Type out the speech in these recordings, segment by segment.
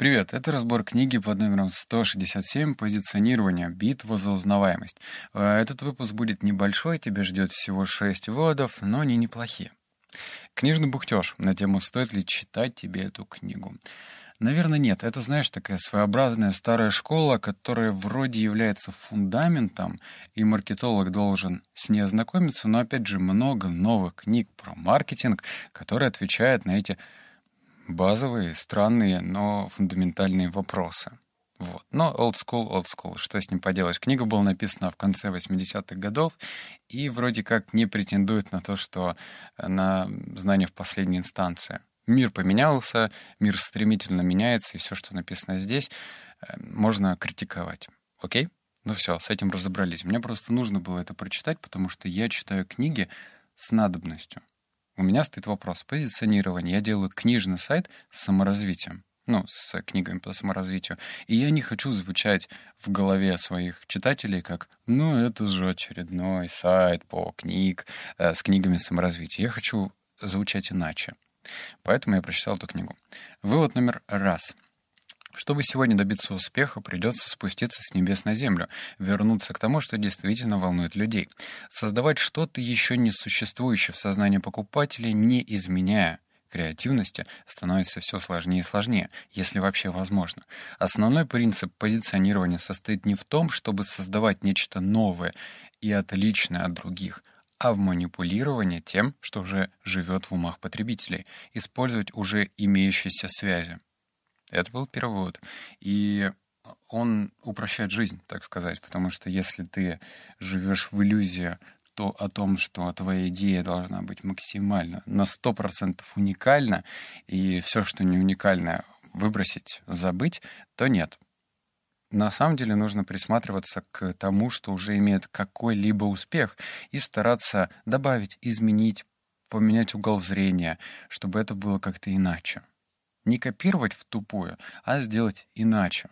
Привет, это разбор книги под номером 167 «Позиционирование. Битва за узнаваемость». Этот выпуск будет небольшой, тебя ждет всего 6 выводов, но они неплохие. Книжный бухтеж на тему «Стоит ли читать тебе эту книгу?». Наверное, нет. Это, знаешь, такая своеобразная старая школа, которая вроде является фундаментом, и маркетолог должен с ней ознакомиться, но, опять же, много новых книг про маркетинг, которые отвечают на эти базовые, странные, но фундаментальные вопросы. Вот. Но old school, что с ним поделаешь. Книга была написана в конце 80-х годов и вроде как не претендует на то, что на знания в последней инстанции. Мир поменялся, мир стремительно меняется, и все, что написано здесь, можно критиковать. Окей? Ну все, с этим разобрались. Мне просто нужно было это прочитать, потому что я читаю книги с надобностью. У меня стоит вопрос позиционирования. Я делаю книжный сайт с саморазвитием. Ну, с книгами по саморазвитию. И я не хочу звучать в голове своих читателей как «Ну, это же очередной сайт по книг с книгами саморазвития». Я хочу звучать иначе. Поэтому я прочитал эту книгу. Вывод номер раз. Чтобы сегодня добиться успеха, придется спуститься с небес на землю, вернуться к тому, что действительно волнует людей. Создавать что-то еще не существующее в сознании покупателя, не изменяя креативности, становится все сложнее и сложнее, если вообще возможно. Основной принцип позиционирования состоит не в том, чтобы создавать нечто новое и отличное от других, а в манипулировании тем, что уже живет в умах потребителей, использовать уже имеющиеся связи. Это был первый вывод. И он упрощает жизнь, так сказать, потому что если ты живешь в иллюзии то о том, что твоя идея должна быть максимально на 100% уникальна, и все, что не уникальное, выбросить, забыть, то нет. На самом деле нужно присматриваться к тому, что уже имеет какой-либо успех, и стараться добавить, изменить, поменять угол зрения, чтобы это было как-то иначе. Не копировать втупую, а сделать иначе.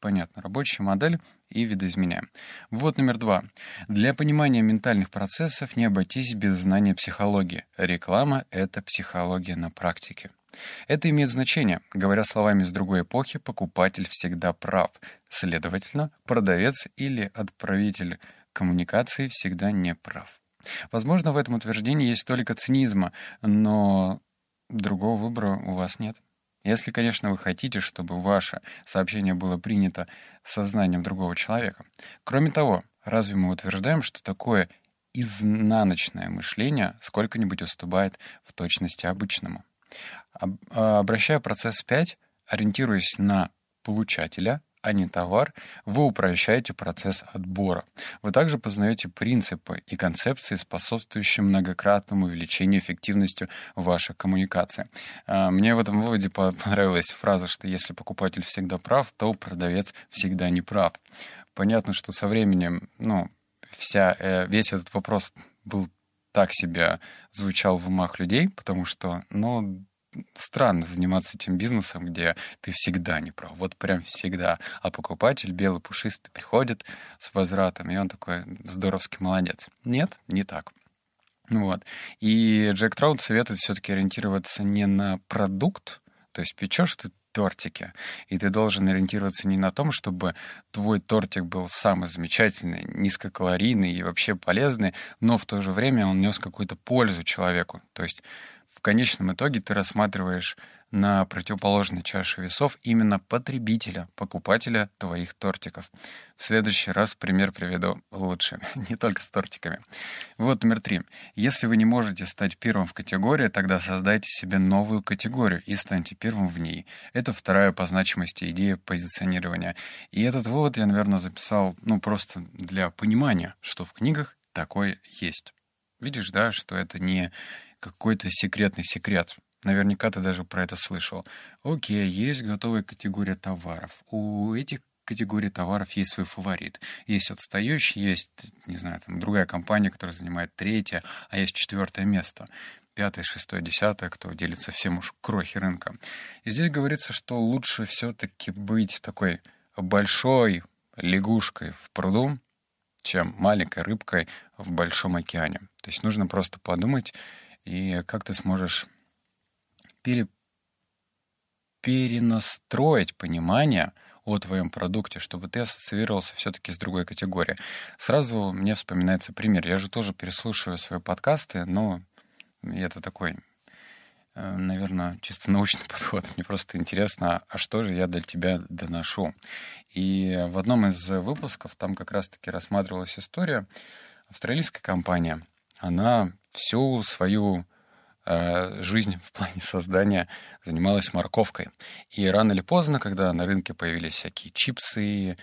Понятно, рабочая модель и видоизменяем. Вывод номер два. Для понимания ментальных процессов не обойтись без знания психологии. Реклама — это психология на практике. Это имеет значение. Говоря словами с другой эпохи, покупатель всегда прав. Следовательно, продавец или отправитель коммуникации всегда не прав. Возможно, в этом утверждении есть только цинизма, но другого выбора у вас нет. Если, конечно, вы хотите, чтобы ваше сообщение было принято сознанием другого человека. Кроме того, разве мы утверждаем, что такое изнаночное мышление сколько-нибудь уступает в точности обычному? Обращая процесс 5, ориентируясь на получателя, а не товар, вы упрощаете процесс отбора. Вы также познаете принципы и концепции, способствующие многократному увеличению эффективности ваших коммуникаций. Мне в этом выводе понравилась фраза, что если покупатель всегда прав, то продавец всегда не прав. Понятно, что со временем весь этот вопрос был так себе звучал в умах людей, потому что, странно заниматься этим бизнесом, где ты всегда не прав, вот прям всегда. А покупатель белый пушистый приходит с возвратом, и он такой здоровский молодец. Нет, не так. Вот. И Джек Траут советует все-таки ориентироваться не на продукт, то есть печешь ты тортики, и ты должен ориентироваться не на том, чтобы твой тортик был самый замечательный, низкокалорийный и вообще полезный, но в то же время он нес какую-то пользу человеку, то есть в конечном итоге ты рассматриваешь на противоположной чаше весов именно потребителя, покупателя твоих тортиков. В следующий раз пример приведу лучше, не только с тортиками. Вот номер 3. Если вы не можете стать первым в категории, тогда создайте себе новую категорию и станьте первым в ней. Это вторая по значимости идея позиционирования. И этот вывод я, наверное, записал просто для понимания, что в книгах такое есть. Видишь, да, что это не какой-то секретный секрет. Наверняка ты даже про это слышал. Окей, есть готовая категория товаров. У этих категорий товаров есть свой фаворит. Есть отстающий, есть, другая компания, которая занимает 3-е, а есть 4-е место. 5-е, 6-е, 10-е, кто делится всем уж крохи рынка. И здесь говорится, что лучше все-таки быть такой большой лягушкой в пруду, чем маленькой рыбкой в большом океане. То есть нужно просто подумать, и как ты сможешь перенастроить понимание о твоем продукте, чтобы ты ассоциировался все-таки с другой категорией. Сразу мне вспоминается пример. Я же тоже переслушиваю свои подкасты, но это такой, наверное, чисто научный подход. Мне просто интересно, а что же я для тебя доношу? И в одном из выпусков там как раз-таки рассматривалась история. Австралийская компания, она всю свою жизнь в плане создания занималась морковкой. И рано или поздно, когда на рынке появились всякие чипсы,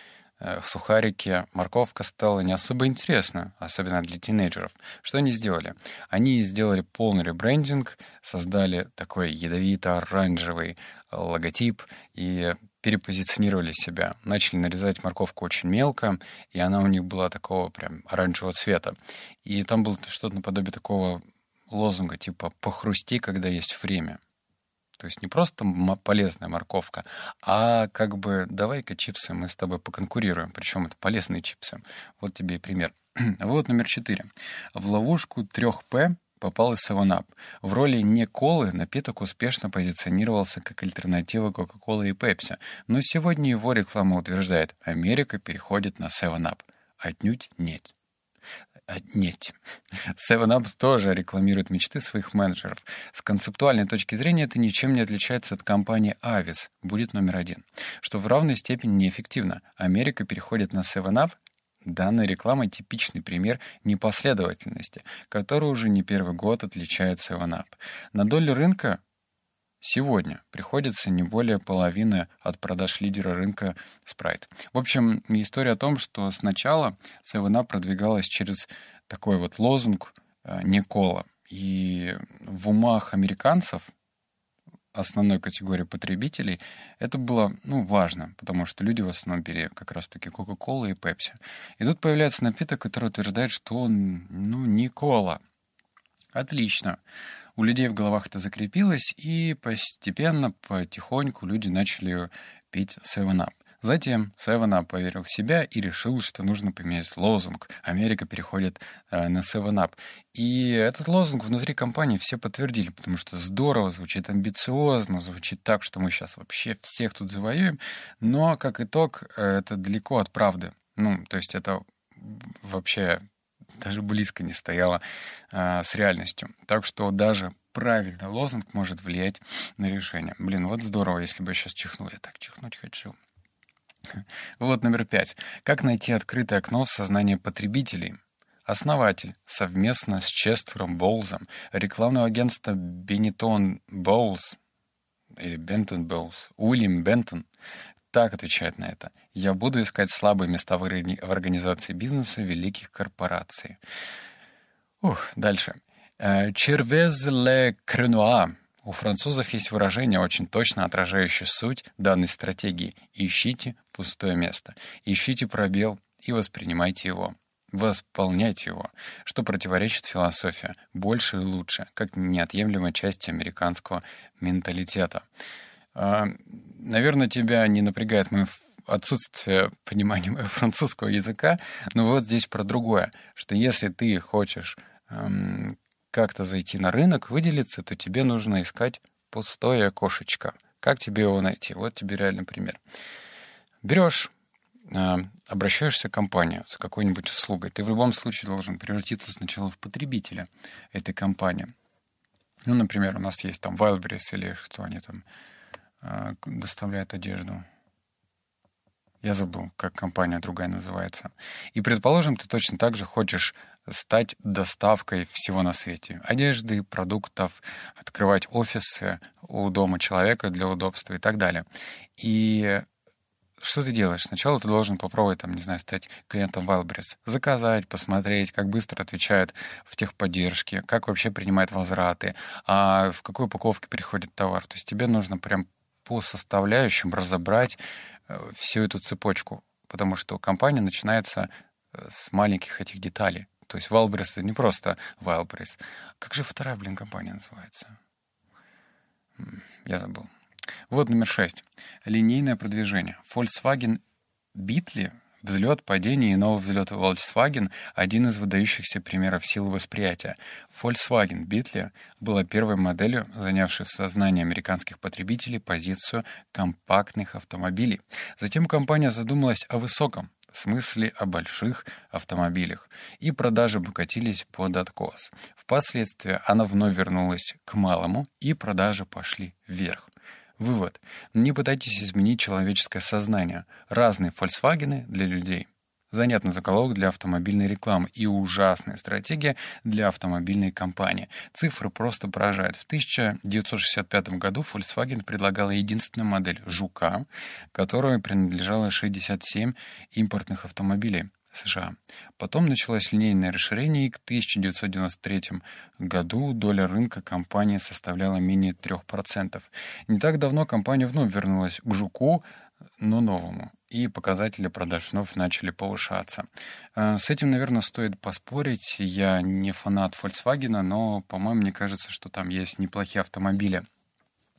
сухарики, морковка стала не особо интересна, особенно для тинейджеров. Что они сделали? Они сделали полный ребрендинг, создали такой ядовито-оранжевый логотип и перепозиционировали себя. Начали нарезать морковку очень мелко, и она у них была такого прям оранжевого цвета. И там было что-то наподобие такого лозунга типа «похрусти, когда есть время». То есть не просто полезная морковка, а как бы «давай-ка чипсы, мы с тобой поконкурируем». Причем это полезные чипсы. Вот тебе и пример. Вывод номер 4. В ловушку 3П попал и 7-Up. В роли не колы напиток успешно позиционировался как альтернатива Coca-Cola и Pepsi. Но сегодня его реклама утверждает: Америка переходит на 7-Up. Отнюдь нет. Нет. 7-Up тоже рекламирует мечты своих менеджеров. С концептуальной точки зрения это ничем не отличается от компании Avis, будет номер 1, что в равной степени неэффективно. Америка переходит на 7-Up. Данная реклама — типичный пример непоследовательности, который уже не первый год отличает 7-Up. На долю рынка сегодня приходится не более половины от продаж лидера рынка Sprite. В общем, история о том, что сначала 7-Up продвигалась через такой вот лозунг «не кола». И в умах американцев, основной категории потребителей, это было, важно, потому что люди в основном пили как раз-таки Coca-Cola и Pepsi. И тут появляется напиток, который утверждает, что он, не кола. Отлично. У людей в головах это закрепилось, и постепенно, потихоньку люди начали пить 7-Up. Затем 7-Up поверил в себя и решил, что нужно поменять лозунг. Америка переходит на 7-Up. И этот лозунг внутри компании все подтвердили, потому что здорово звучит, амбициозно звучит так, что мы сейчас вообще всех тут завоюем. Но, как итог, это далеко от правды. То есть это вообще даже близко не стояло с реальностью. Так что даже правильный лозунг может влиять на решение. Вот здорово, если бы я сейчас чихнул. Я так чихнуть хочу. Вот номер 5. Как найти открытое окно в сознании потребителей? Основатель совместно с Честером Боулзом рекламного агентства Бентон Боулз, или Бентон Боулз, Уильям Бентон, так отвечает на это. «Я буду искать слабые места в организации бизнеса великих корпораций». Дальше. «Червез ле кренуа». У французов есть выражение, очень точно отражающее суть данной стратегии. «Ищите пустое место, ищите пробел и воспринимайте его». Восполнять его, что противоречит философии «больше и лучше», как неотъемлемой части американского менталитета. Наверное, тебя не напрягает мое отсутствие понимания моего французского языка, но вот здесь про другое, что если ты хочешь как-то зайти на рынок, выделиться, то тебе нужно искать пустое окошечко. Как тебе его найти? Вот тебе реальный пример. Берешь, обращаешься к компании за какой-нибудь услугой. Ты в любом случае должен превратиться сначала в потребителя этой компании. Например, у нас есть там Wildberries или что они там доставляют одежду. Я забыл, как компания другая называется. И, предположим, ты точно так же хочешь стать доставкой всего на свете. Одежды, продуктов, открывать офисы у дома человека для удобства и так далее. И что ты делаешь? Сначала ты должен попробовать, стать клиентом Wildberries. Заказать, посмотреть, как быстро отвечают в техподдержке, как вообще принимают возвраты, а в какой упаковке приходит товар. То есть тебе нужно прям по составляющим разобрать всю эту цепочку, потому что компания начинается с маленьких этих деталей. То есть Wildberries — это не просто Wildberries. Как же вторая, компания называется? Я забыл. Вот номер 6. Линейное продвижение. Volkswagen Beetle Взлет, падение и новый взлет Volkswagen — один из выдающихся примеров силы восприятия. Volkswagen Beetle была первой моделью, занявшей в сознании американских потребителей позицию компактных автомобилей. Затем компания задумалась о высоком, в смысле о больших автомобилях, и продажи покатились под откос. Впоследствии она вновь вернулась к малому, и продажи пошли вверх. Вывод. Не пытайтесь изменить человеческое сознание. Разные «Фольксвагены» для людей. Занятный заголовок для автомобильной рекламы и ужасная стратегия для автомобильной компании. Цифры просто поражают. В 1965 году Volkswagen предлагала единственную модель «Жука», которой принадлежало 67 импортных автомобилей США. Потом началось линейное расширение, и к 1993 году доля рынка компании составляла менее 3%. Не так давно компания вновь вернулась к «Жуку», но новому, и показатели продаж вновь начали повышаться. С этим, наверное, стоит поспорить. Я не фанат Volkswagen, но, по-моему, мне кажется, что там есть неплохие автомобили.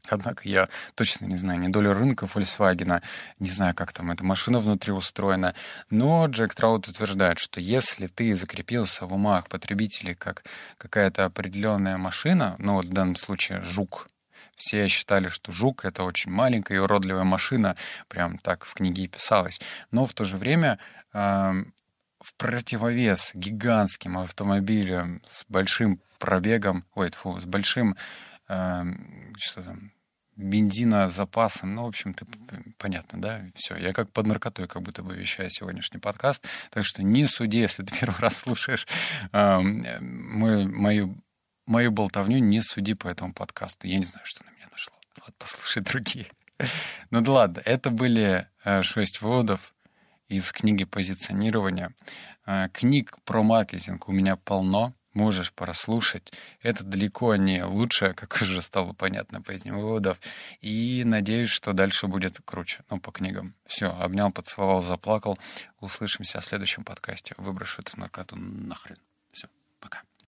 Однако я точно не знаю ни долю рынка Volkswagen, не знаю, как там эта машина внутри устроена. Но Джек Траут утверждает, что если ты закрепился в умах потребителей как какая-то определенная машина, ну вот в данном случае «Жук», все считали, что «Жук» — это очень маленькая и уродливая машина, прям так в книге и писалось. Но в то же время в противовес гигантским автомобилям с большим пробегом, с большим бензинозапасом, ну, в общем-то, понятно, да? Все, я как под наркотой как будто бы вещаю сегодняшний подкаст, так что не суди, если ты первый раз слушаешь мою болтовню, не суди по этому подкасту. Я не знаю, что на меня нашло. Вот, послушай другие. Ну да ладно, это были 6 выводов из книги «Позиционирование». Книг про маркетинг у меня полно. Можешь прослушать. Это далеко не лучшее, как уже стало понятно по этим выводам. И надеюсь, что дальше будет круче. Ну, по книгам. Все, обнял, поцеловал, заплакал. Услышимся в следующем подкасте. Выброшу эту наркоту нахрен. Все, пока.